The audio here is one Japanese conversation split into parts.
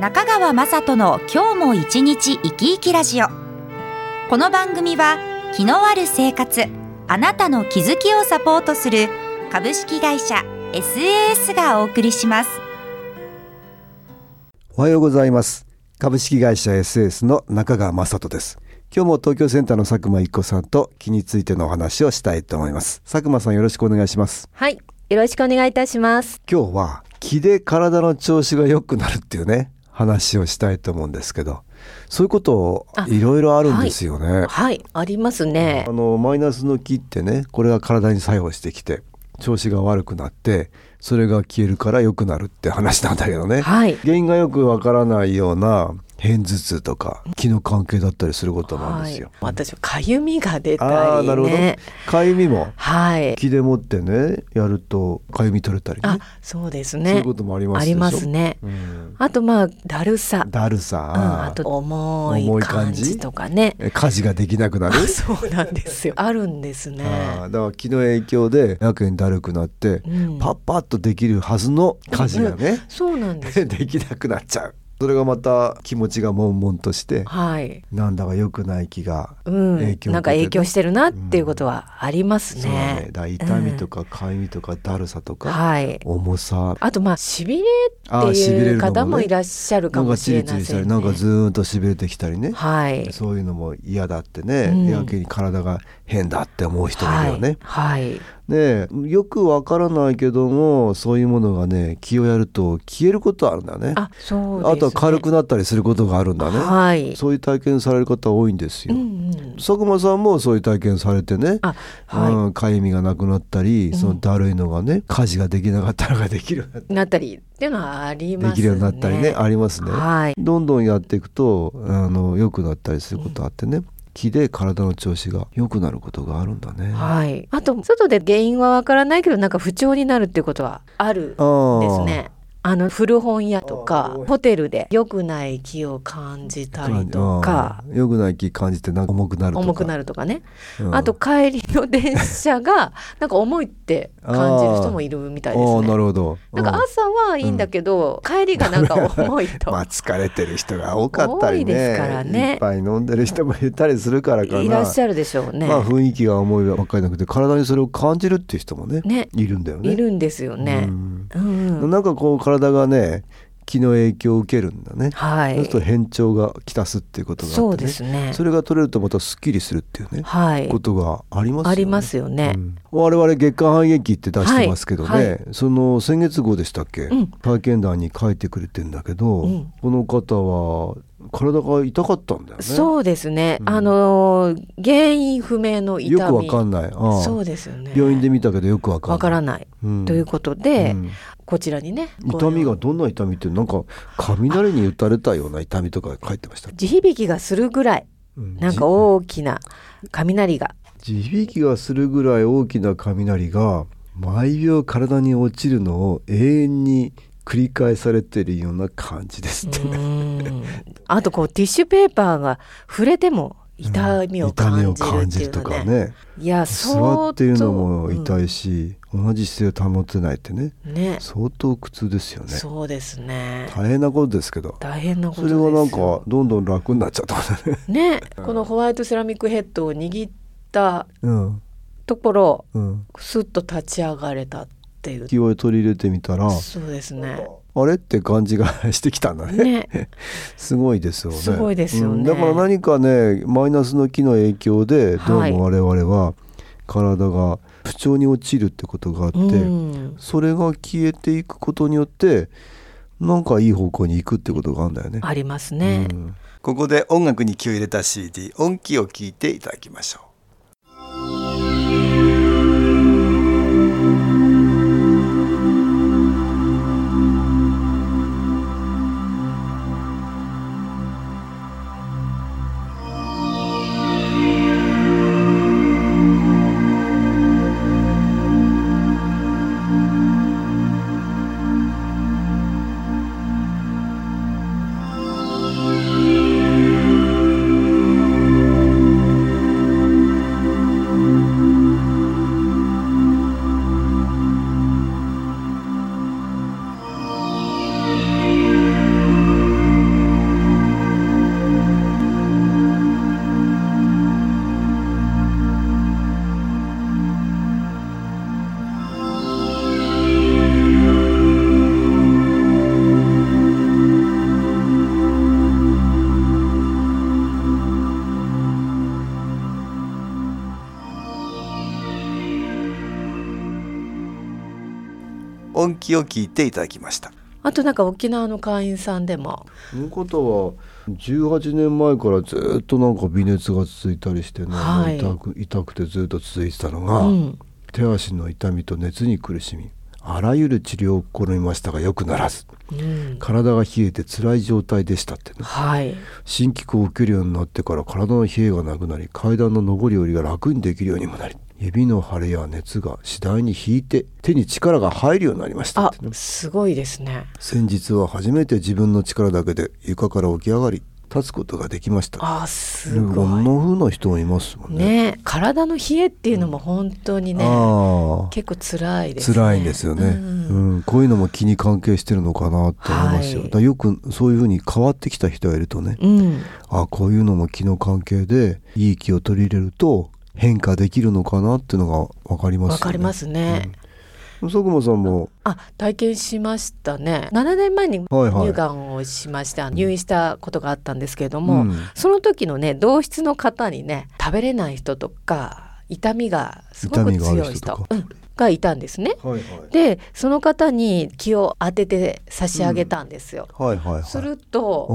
中川雅人の今日も一日生き生きラジオ。この番組は気のある生活、あなたの気づきをサポートする株式会社 SAS がお送りします。おはようございます。株式会社 SAS の中川雅人です。今日も東京センターの佐久間一子さんと気についてのお話をしたいと思います。佐久間さん、よろしくお願いします。はい、よろしくお願いいたします。今日は気で体の調子が良くなるっていうね話をしたいと思うんですけど、そういうこといろいろあるんですよね。はい、はい、ありますね。マイナスの気ってね、これが体に作用してきて調子が悪くなって、それが消えるから良くなるって話なんだけどね、はい、原因がよくわからないような片頭痛とか気の関係だったりすることもあるんですよ、はい、私はかゆみが出たりね。あ、なるほど。かゆみも、はい、気でもってねやるとかゆみ取れたりね。あ、そうですね。そういうこともありますでしょ。ありますね、うん、あとだるさ、うん、あと重い感じとかね、家事ができなくなる。そうなんですよ。あるんですね。だから気の影響でやけにだるくなって、うん、パッパッとできるはずの家事がね、うんうん、そうなんですできなくなっちゃう。それがまた気持ちが悶々として、はい、なんだか良くない気が影響して、うん、なんか影響してるなっていうことはありますね、うん、そうね。だ痛みとかかゆみとかだるさとか、うん、重さ、あとしびれっていう方もいらっしゃるかもしれませんね。なんかずーっとしびれてきたりね、はい、そういうのも嫌だってね、うん、やけに体が変だって思う人もいるよね、はいはい。ね、よくわからないけども、そういうものがね気をやると消えることあるんだね。あ、そうですね。あとは軽くなったりすることがあるんだね、はい、そういう体験される方多いんですよ、うんうん、佐久間さんもそういう体験されてね、あ、はい、うん、かゆみがなくなったり、そのだるいのがね、うん、家事ができなかったのができるようになったりっていうのはありますね。できるようになったりね、ありますね、はい、どんどんやっていくと良くなったりすることあってね、うん、気で体の調子が良くなることがあるんだね、はい、あと外で原因はわからないけどなんか不調になるっていうことはあるんですね。古本屋とかホテルで良くない気を感じたりとか、良くない気感じてなんか重くなるとかね、うん、あと帰りの電車がなんか重いって感じる人もいるみたいですね。なるほど。なんか朝はいいんだけど、うん、帰りがなんか重いとまあ疲れてる人が多かったりね、多いですからね。いっぱい飲んでる人もいたりするからかないらっしゃるでしょうね。雰囲気が重いばっかりなくて体にそれを感じるっていう人も ねいるんだよね。いるんですよね。うん、うん、なんかこう体がね気の影響を受けるんだね、はい、そうすると変調がきたすっていうことがあって、ね、そうですね。それが取れるとまたすっきりするっていうね、はい、ことがありますよね。ありますよね、うん、我々月間半減期って出してますけどね、はいはい、その先月号でしたっけ、うん、体験談に書いてくれてんだけど、うん、この方は体が痛かったんだよね。そうですね、うん、原因不明の痛み、よくわかんない。そうですよね。病院で見たけどよくわからない、うん、ということで、うん、こちらにね、痛みがどんな痛みって、なんか雷に打たれたような痛みとか書いてました。地響きがするぐらい、なんか大きな雷が、地響きがするぐらい大きな雷が毎秒体に落ちるのを永遠に繰り返されてるような感じですって。あとティッシュペーパーが触れても痛みを感じるっていうのね、うん、痛みを感じるとかね。いや、座っていうのも痛いし、うん、同じ姿勢を保てないってね、相当苦痛ですよね。そうですね。大変なことですけど。大変なことですよ。それがなんかどんどん楽になっちゃったね。このホワイトセラミックヘッドを握ったところ、うん、スッと立ち上がれたっていう。気を取り入れてみたら、そうですね、あれって感じがしてきたんだね。すごいですよね。すごいですよね、うん、だから何かねマイナスの気の影響でどうも我々は体が不調に陥るってことがあって、はい、それが消えていくことによってなんかいい方向に行くってことがあるんだよね。ありますね、うん、ここで音楽に気を入れた CD 音気を聴いていただきましょう。音機を聞いていただきました。あとなんか沖縄の会員さんでもこの方は18年前からずっとなんか微熱が続いたりしてね、はい、痛くてずっと続いてたのが、うん、手足の痛みと熱に苦しみあらゆる治療を試みましたが良くならず、うん、体が冷えて辛い状態でしたって、ね、はい、新規を受けるようになってから体の冷えがなくなり階段の上り下りが楽にできるようにもなり指の腫れや熱が次第に引いて手に力が入るようになりましたって、ね、あ、すごいですね。先日は初めて自分の力だけで床から起き上がり立つことができました。あ、すごい。こんな風な人もいますもん ね。体の冷えっていうのも本当にね、うん、結構辛いですね。辛いんですよね、うんうん、こういうのも気に関係してるのかなって思いますよ、はい、だよくそういう風に変わってきた人がいるとね、うん、あ、こういうのも気の関係でいい気を取り入れると変化できるのかなっていうのが分かりますよね。分かりますね、うん、佐久間さんも体験しましたね。7年前に乳がんをしまして、はいはい、入院したことがあったんですけれども、うん、その時のね同室の方にね食べれない人とか痛みがすごく強い 人、うん、がいたんですね、はいはい、でその方に気を当てて差し上げたんですよ、うん、はいはいはい、すると、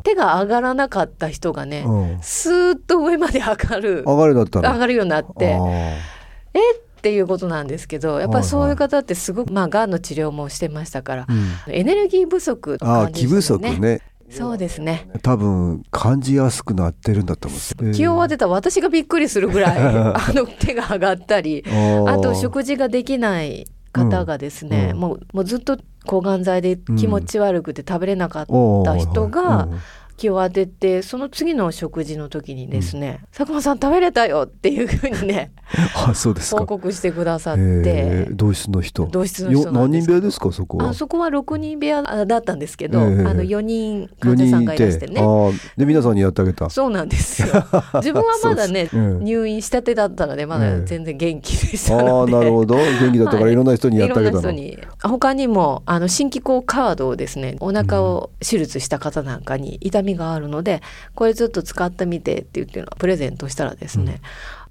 うん、手が上がらなかった人がね、うん、スーッと上まで上がるようになって、っていうことなんですけど、やっぱりそういう方ってすごく、まあ、がんの治療もしてましたから、うん、エネルギー不足の感じですよね。あ、気不足ね。そうですね。多分感じやすくなってるんだと思う。気を当てた私がびっくりするぐらい手が上がったり、あと食事ができない方がですね、うん、もうずっと抗がん剤で気持ち悪くて食べれなかった人が気を当てて、その次の食事の時にですね、うん、佐久間さん食べれたよっていうふうにねあ、そうですか。報告してくださって、同室の人何人部屋ですかそこは。あそこは6人部屋だったんですけど、4人患者さんがいらしてね、で皆さんにやってあげたそうなんですよ。自分はまだね、入院したてだったのでまだ全然元気でしたので、なるほど、元気だったからいろんな人にやってあげたの、はい、いろんな人に。他にも新機構カードをですね、お腹を手術した方なんかに痛みがあるのでこれちょっと使ってみてって言ってプレゼントしたらですね、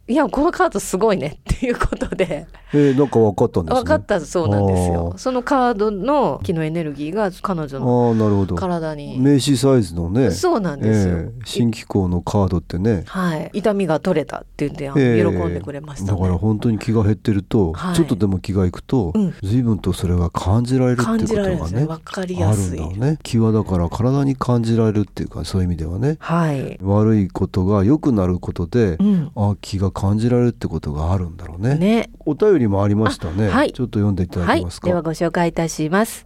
うん、いやこのカードすごいねっていうことで、なんか分かったんですね。分かったそうなんですよ。そのカードの気のエネルギーが彼女の体に、名刺サイズのね、そうなんですよ、新機構のカードってね、はい、痛みが取れたって言って、喜んでくれました、ね、だから本当に気が減ってると、はい、ちょっとでも気がいくと、うん、随分とそれが感じられるっていうことがね、分かりやすいあるんだね。気はだから体に感じられるっていうか、そういう意味ではね、はい、悪いことが良くなることで、うん、あ、気が感じられるってことがあるんだろう ね。お便りもありましたね、はい、ちょっと読んでいただけますか、はい、ではご紹介いたします、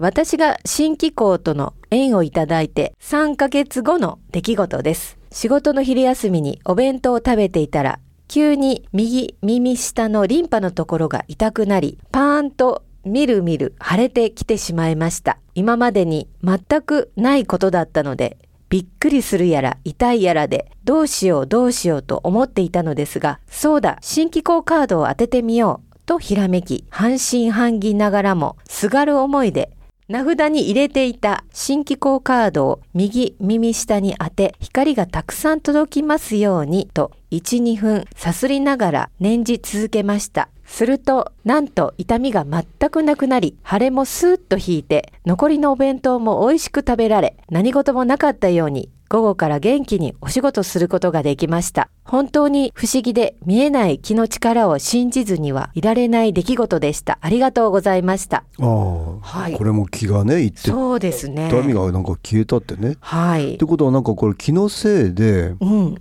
私が新機構との縁をいただいて3ヶ月後の出来事です。仕事の昼休みにお弁当を食べていたら急に右耳下のリンパのところが痛くなり、パーンとみるみる腫れてきてしまいました。今までに全くないことだったのでびっくりするやら痛いやらでどうしようと思っていたのですが、そうだ新機構カードを当ててみようとひらめき、半信半疑ながらもすがる思いで名札に入れていた新機構カードを右耳下に当て、光がたくさん届きますようにと 1,2 分さすりながら念じ続けました。するとなんと痛みが全くなくなり、腫れもスーッと引いて残りのお弁当も美味しく食べられ、何事もなかったように午後から元気にお仕事することができました。本当に不思議で見えない気の力を信じずにはいられない出来事でした。ありがとうございました。はい、これも気がねいって、そうですね、痛みがなんか消えたってね、はい、ってことはなんかこれ気のせいで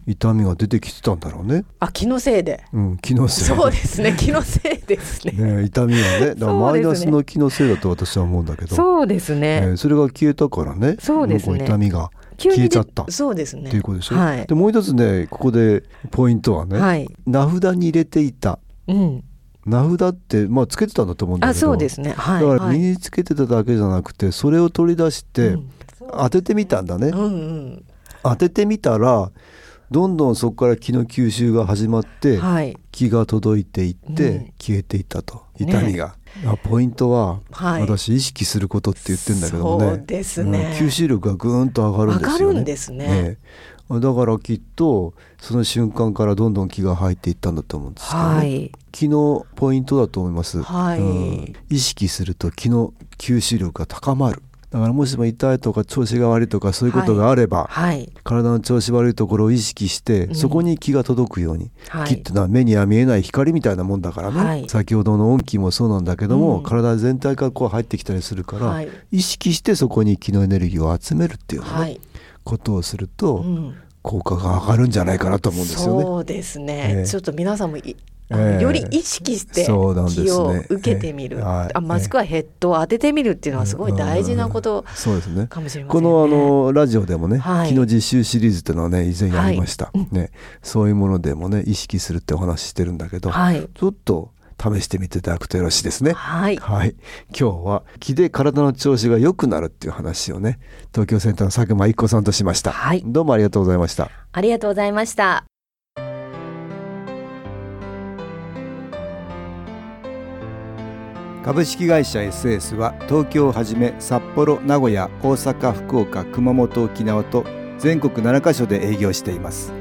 痛みが出てきてたんだろうね、うん、あ、気のせいで、うん、気のせい、そうですね、気のせいですね、 ね、痛みはね、だからマイナスの気のせいだと私は思うんだけど、そうですね、それが消えたからね、そうですね、痛みが消えちゃったそうですね、ということでしょ、はい、でもう一つね、ここでポイントはね、はい、名札に入れていた、うん、名札ってまあつけてたんだと思うんだけど、あ、そうですね、はい、だから身につけてただけじゃなくてそれを取り出して当ててみたんだね、うんうんうん、当ててみたらどんどんそこから気の吸収が始まって、はい、気が届いていって、うん、消えていったと、痛みが、ね、ポイントは、はい、私意識することって言ってるんだけども そうですね、うん、吸収力がぐーんと上がるんですよね。上がるんですね。だからきっとその瞬間からどんどん気が入っていったんだと思うんですけど、ね、はい、気のポイントだと思います、はい、うん、意識すると気の吸収力が高まる。だからもしも痛いとか調子が悪いとかそういうことがあれば、はいはい、体の調子悪いところを意識してそこに気が届くように、うん、気っていうのは目には見えない光みたいなもんだからね、はい、先ほどの音気もそうなんだけども、うん、体全体からこう入ってきたりするから、はい、意識してそこに気のエネルギーを集めるっていう、ね、はい、ことをすると、うん、効果が上がるんじゃないかなと思うんですよね。そうですね、ちょっと皆さんもより意識して気を受けてみる、もしくはヘッドを当ててみるっていうのはすごい大事なことかもしれませんね。この、ラジオでもね、はい、気の実習シリーズというのはね以前やりました、はい、ね、そういうものでもね意識するってお話してるんだけど、はい、ちょっと試してみていただくとよろしいですね。はい、はい、今日は気で体の調子が良くなるっていう話をね東京センターの佐久間一子さんとしました、はい、どうもありがとうございました。ありがとうございました。株式会社 SS は東京をはじめ札幌、名古屋、大阪、福岡、熊本、沖縄と全国7カ所で営業しています。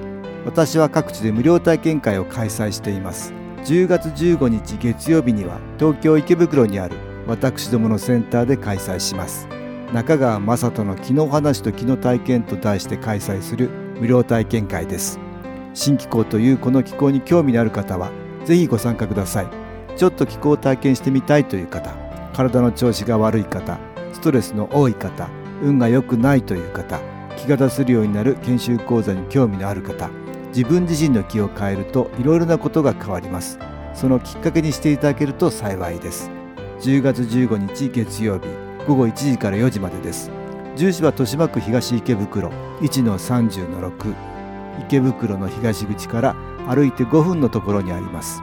私は各地で無料体験会を開催しています。10月15日月曜日には東京池袋にある私どものセンターで開催します。中川雅人の気の話と気の体験と題して開催する無料体験会です。新気候というこの気候に興味のある方はぜひご参加ください。ちょっと気候を体験してみたいという方、体の調子が悪い方、ストレスの多い方、運が良くないという方、気が出せるようになる研修講座に興味のある方、自分自身の気を変えるといろいろなことが変わります。そのきっかけにしていただけると幸いです。10月15日月曜日午後1時から4時までです。住所は豊島区東池袋 1-30-6 池袋の東口から歩いて5分のところにあります。